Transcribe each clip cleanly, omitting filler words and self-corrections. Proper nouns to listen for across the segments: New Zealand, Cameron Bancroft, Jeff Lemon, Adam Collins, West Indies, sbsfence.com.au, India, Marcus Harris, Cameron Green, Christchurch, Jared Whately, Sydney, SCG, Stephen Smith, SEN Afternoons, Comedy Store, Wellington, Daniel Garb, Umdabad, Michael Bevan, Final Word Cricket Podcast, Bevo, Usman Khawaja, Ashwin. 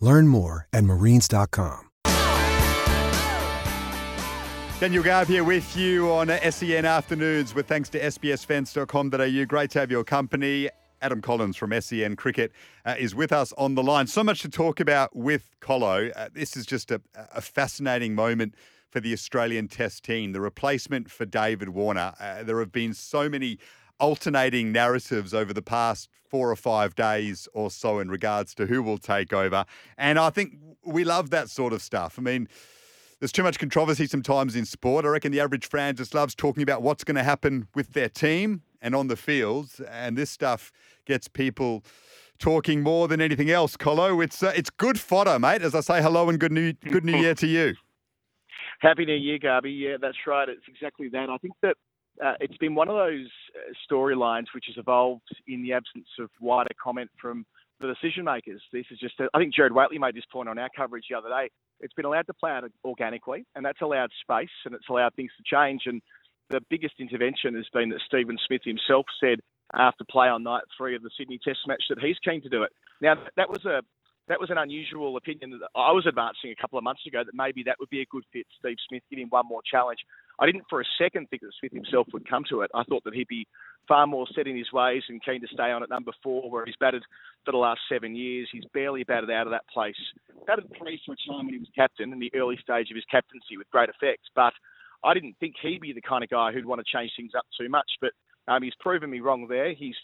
Learn more at marines.com. Daniel Garb here with you on SEN Afternoons with thanks to sbsfence.com.au. Great to have your company. Adam Collins from SEN Cricket is with us on the line. So much to talk about with Colo. This is just a fascinating moment for the Australian Test team, the replacement for David Warner. There have been so many alternating narratives over the past 4 or 5 days or so in regards to who will take over. And I think we love that sort of stuff. I mean, there's too much controversy sometimes in sport. I reckon the average fan just loves talking about what's going to happen with their team and on the fields. And this stuff gets people talking more than anything else. Colo, it's good fodder, mate. As I say, hello and good new year to you. Happy New Year, Garby. Yeah, that's right. It's exactly that. I think that it's been one of those storylines which has evolved in the absence of wider comment from the decision makers. This is just, I think Jared Whately made this point on our coverage the other day. It's been allowed to play out organically, and that's allowed space, and it's allowed things to change. And the biggest intervention has been that Stephen Smith himself said after play on night 3 of the Sydney Test match that he's keen to do it. Now, that was an unusual opinion that I was advancing a couple of months ago, that maybe that would be a good fit. Steve Smith, give him one more challenge. I didn't for a second think that Smith himself would come to it. I thought that he'd be far more set in his ways and keen to stay on at number 4, where he's batted for the last 7 years. He's barely batted out of that place. Batted 3 for a time when he was captain in the early stage of his captaincy with great effect. But I didn't think he'd be the kind of guy who'd want to change things up too much. But he's proven me wrong there. He's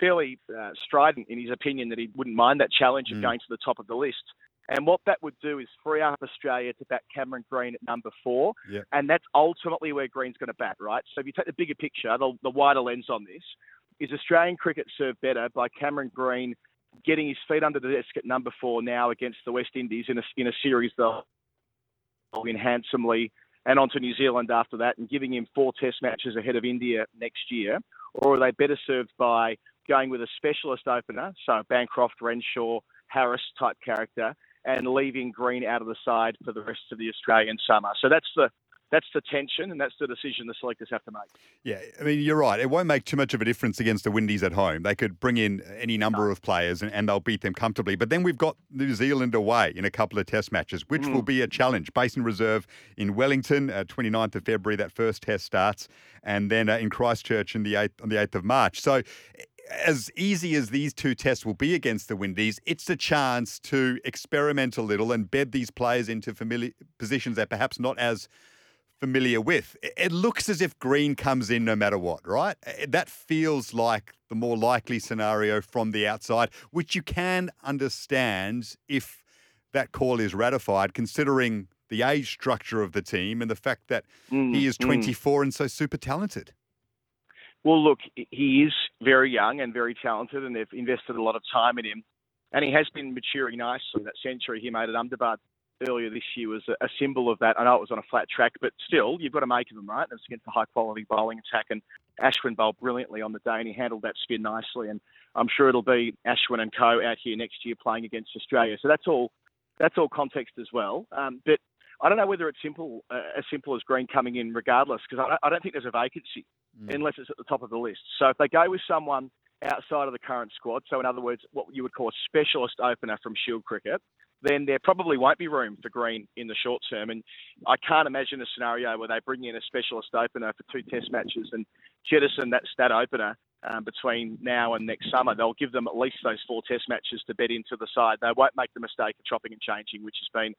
fairly strident in his opinion that he wouldn't mind that challenge of going to the top of the list. And what that would do is free up Australia to bat Cameron Green at number 4. Yep. And that's ultimately where Green's going to bat, right? So if you take the bigger picture, the wider lens on this, is Australian cricket served better by Cameron Green getting his feet under the desk at number 4 now against the West Indies in a series they'll win handsomely, and onto New Zealand after that, and giving him 4 test matches ahead of India next year? Or are they better served by going with a specialist opener, so Bancroft, Renshaw, Harris-type character, and leaving Green out of the side for the rest of the Australian summer? So that's the tension, and that's the decision the selectors have to make. Yeah, I mean, you're right. It won't make too much of a difference against the Windies at home. They could bring in any number of players and they'll beat them comfortably. But then we've got New Zealand away in a couple of test matches, which will be a challenge. Basin Reserve in Wellington, 29th of February, that first test starts, and then in Christchurch on the 8th of March. So as easy as these 2 tests will be against the Windies, it's a chance to experiment a little and bed these players into familiar positions they're perhaps not as familiar with. It looks as if Green comes in no matter what, right? That feels like the more likely scenario from the outside, which you can understand if that call is ratified, considering the age structure of the team and the fact that he is 24 and so super talented. Well, look, he is very young and very talented, and they've invested a lot of time in him. And he has been maturing nicely. That century he made at Umdabad earlier this year was a symbol of that. I know it was on a flat track, but still, you've got to make of him, right? It was against a high-quality bowling attack, and Ashwin bowled brilliantly on the day, and he handled that spin nicely. And I'm sure it'll be Ashwin and co out here next year playing against Australia. So that's all context as well. But I don't know whether it's as simple as Green coming in regardless, because I don't think there's a vacancy unless it's at the top of the list. So if they go with someone outside of the current squad, so in other words, what you would call a specialist opener from Shield cricket, then there probably won't be room for Green in the short term. And I can't imagine a scenario where they bring in a specialist opener for 2 test matches and jettison that opener between now and next summer. They'll give them at least those 4 test matches to bet into the side. They won't make the mistake of chopping and changing, which has been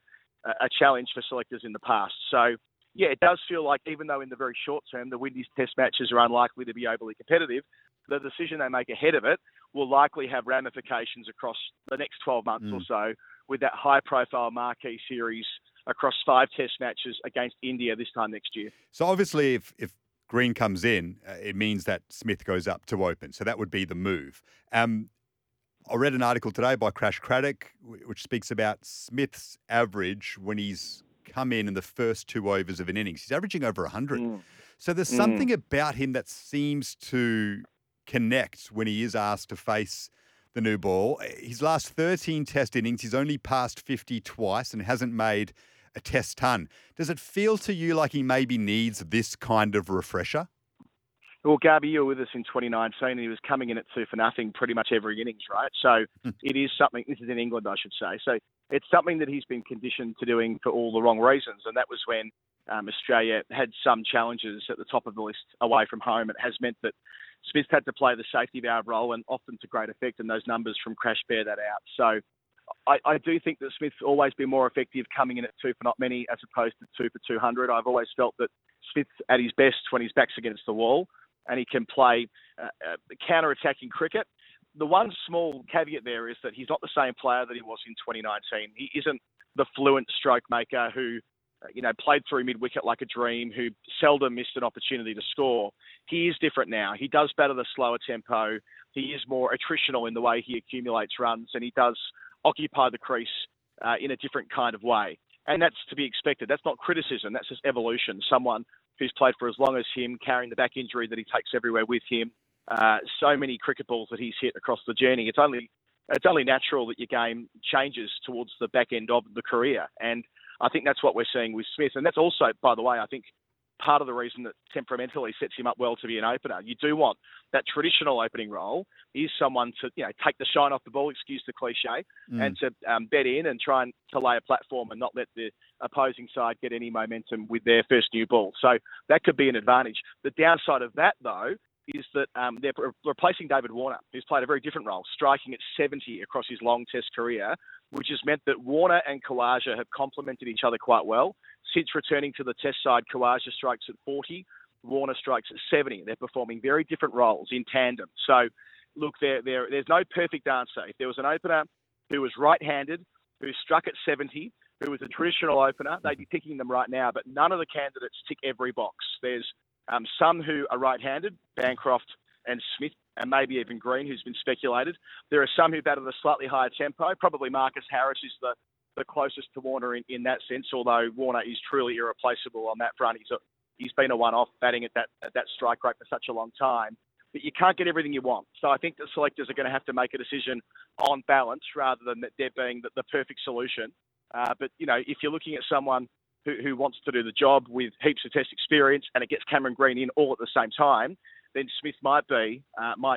a challenge for selectors in the past. So, yeah, it does feel like, even though in the very short term, the Windies test matches are unlikely to be overly competitive, the decision they make ahead of it will likely have ramifications across the next 12 months or so, with that high-profile marquee series across 5 test matches against India this time next year. So obviously, if Green comes in, it means that Smith goes up to open. So that would be the move. I read an article today by Crash Craddock, which speaks about Smith's average when he's come in the first 2 overs of an innings. He's averaging over 100. So there's something about him that seems to connect when he is asked to face the new ball. His last 13 test innings, he's only passed 50 twice and hasn't made a test ton. Does it feel to you like he maybe needs this kind of refresher? Well, Garby, you were with us in 2019 and he was coming in at 2 for nothing pretty much every innings, right? So it is something, this is in England, I should say. So it's something that he's been conditioned to doing for all the wrong reasons. And that was when Australia had some challenges at the top of the list away from home. It has meant that Smith's had to play the safety valve role, and often to great effect, and those numbers from Crash bear that out. So I do think that Smith's always been more effective coming in at 2 for not many as opposed to 2 for 200. I've always felt that Smith's at his best when his back's against the wall and he can play counter-attacking cricket. The one small caveat there is that he's not the same player that he was in 2019. He isn't the fluent stroke maker who played through mid-wicket like a dream, who seldom missed an opportunity to score. He is different now. He does batter the slower tempo. He is more attritional in the way he accumulates runs, and he does occupy the crease in a different kind of way. And that's to be expected. That's not criticism. That's just evolution. Someone who's played for as long as him, carrying the back injury that he takes everywhere with him, so many cricket balls that he's hit across the journey. It's only natural that your game changes towards the back end of the career. And I think that's what we're seeing with Smith. And that's also, by the way, I think part of the reason that temperamentally sets him up well to be an opener. You do want that traditional opening role is someone to take the shine off the ball, excuse the cliche, and to bet in and try and to lay a platform and not let the opposing side get any momentum with their first new ball. So that could be an advantage. The downside of that, though, is that they're replacing David Warner, who's played a very different role, striking at 70 across his long test career, which has meant that Warner and Khawaja have complemented each other quite well. Since returning to the test side, Khawaja strikes at 40, Warner strikes at 70. They're performing very different roles in tandem. So, look, there's no perfect answer. If there was an opener who was right-handed, who struck at 70, who was a traditional opener, they'd be picking them right now, but none of the candidates tick every box. There's some who are right-handed, Bancroft and Smith, and maybe even Green, who's been speculated. There are some who bat at a slightly higher tempo. Probably Marcus Harris is the closest to Warner in that sense, although Warner is truly irreplaceable on that front. He's been a one-off batting at that strike rate for such a long time. But you can't get everything you want. So I think the selectors are going to have to make a decision on balance rather than that there being the perfect solution. But, if you're looking at someone who wants to do the job with heaps of test experience and it gets Cameron Green in all at the same time, then Smith might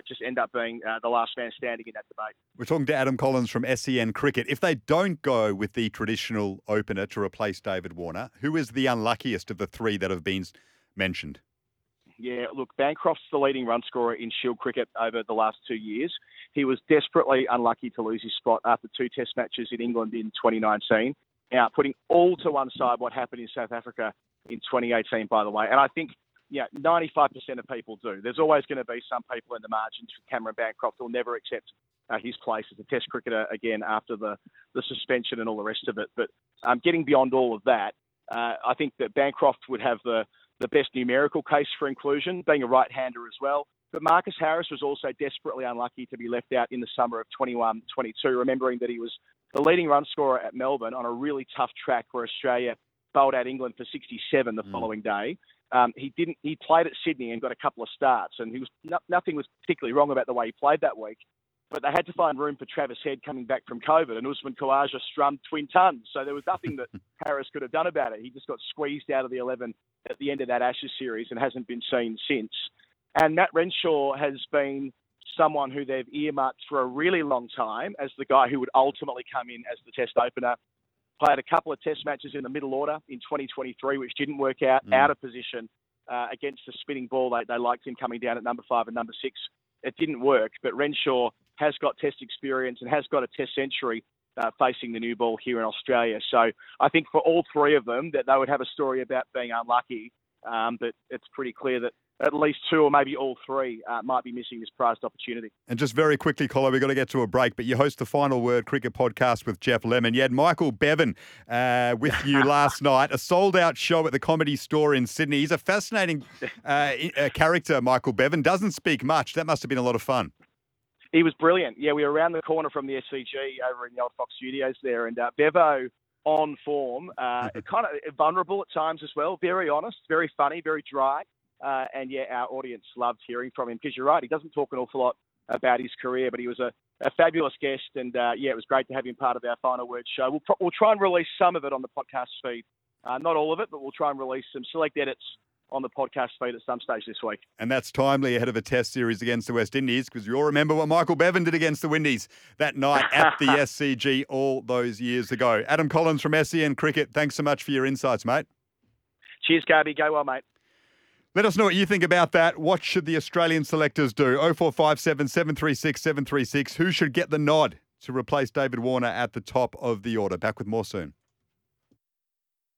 just end up being the last man standing in that debate. We're talking to Adam Collins from SEN Cricket. If they don't go with the traditional opener to replace David Warner, who is the unluckiest of the 3 that have been mentioned? Yeah, look, Bancroft's the leading run scorer in Shield cricket over the last 2 years. He was desperately unlucky to lose his spot after 2 test matches in England in 2019. Now, putting all to one side what happened in South Africa in 2018, by the way, and I think 95% of people do. There's always going to be some people in the margins. Cameron Bancroft will never accept his place as a test cricketer again after the suspension and all the rest of it. But getting beyond all of that, I think that Bancroft would have the best numerical case for inclusion, being a right-hander as well. But Marcus Harris was also desperately unlucky to be left out in the summer of 21-22, remembering that he was the leading run scorer at Melbourne on a really tough track where Australia bowled out England for 67 the following day. He played at Sydney and got a couple of starts, and nothing was particularly wrong about the way he played that week. But they had to find room for Travis Head coming back from COVID, and Usman Khawaja strummed twin tons. So there was nothing that Harris could have done about it. He just got squeezed out of the 11 at the end of that Ashes series and hasn't been seen since. And Matt Renshaw has been someone who they've earmarked for a really long time as the guy who would ultimately come in as the test opener. Played a couple of test matches in the middle order in 2023, which didn't work out, out of position against the spinning ball. They liked him coming down at number 5 and number 6. It didn't work, but Renshaw has got test experience and has got a test century facing the new ball here in Australia. So I think for all three of them that they would have a story about being unlucky, but it's pretty clear that at least two or maybe all three might be missing this prized opportunity. And just very quickly, Colo, we've got to get to a break, but you host the Final Word Cricket Podcast with Jeff Lemon. You had Michael Bevan with you last night, a sold-out show at the Comedy Store in Sydney. He's a fascinating character, Michael Bevan. Doesn't speak much. That must have been a lot of fun. He was brilliant. Yeah, we were around the corner from the SCG over in the old Fox Studios there, and Bevo on form, kind of vulnerable at times as well, very honest, very funny, very dry. And yeah, our audience loved hearing from him because you're right, he doesn't talk an awful lot about his career, but he was a fabulous guest. And yeah, it was great to have him part of our Final Word show. We'll try and release some of it on the podcast feed. Not all of it, but we'll try and release some select edits on the podcast feed at some stage this week. And that's timely ahead of a test series against the West Indies, because we all remember what Michael Bevan did against the Windies that night at the SCG all those years ago. Adam Collins from SEN Cricket, thanks so much for your insights, mate. Cheers, Garby. Go well, mate. Let us know what you think about that. What should the Australian selectors do? 0457 736 736. Who should get the nod to replace David Warner at the top of the order? Back with more soon.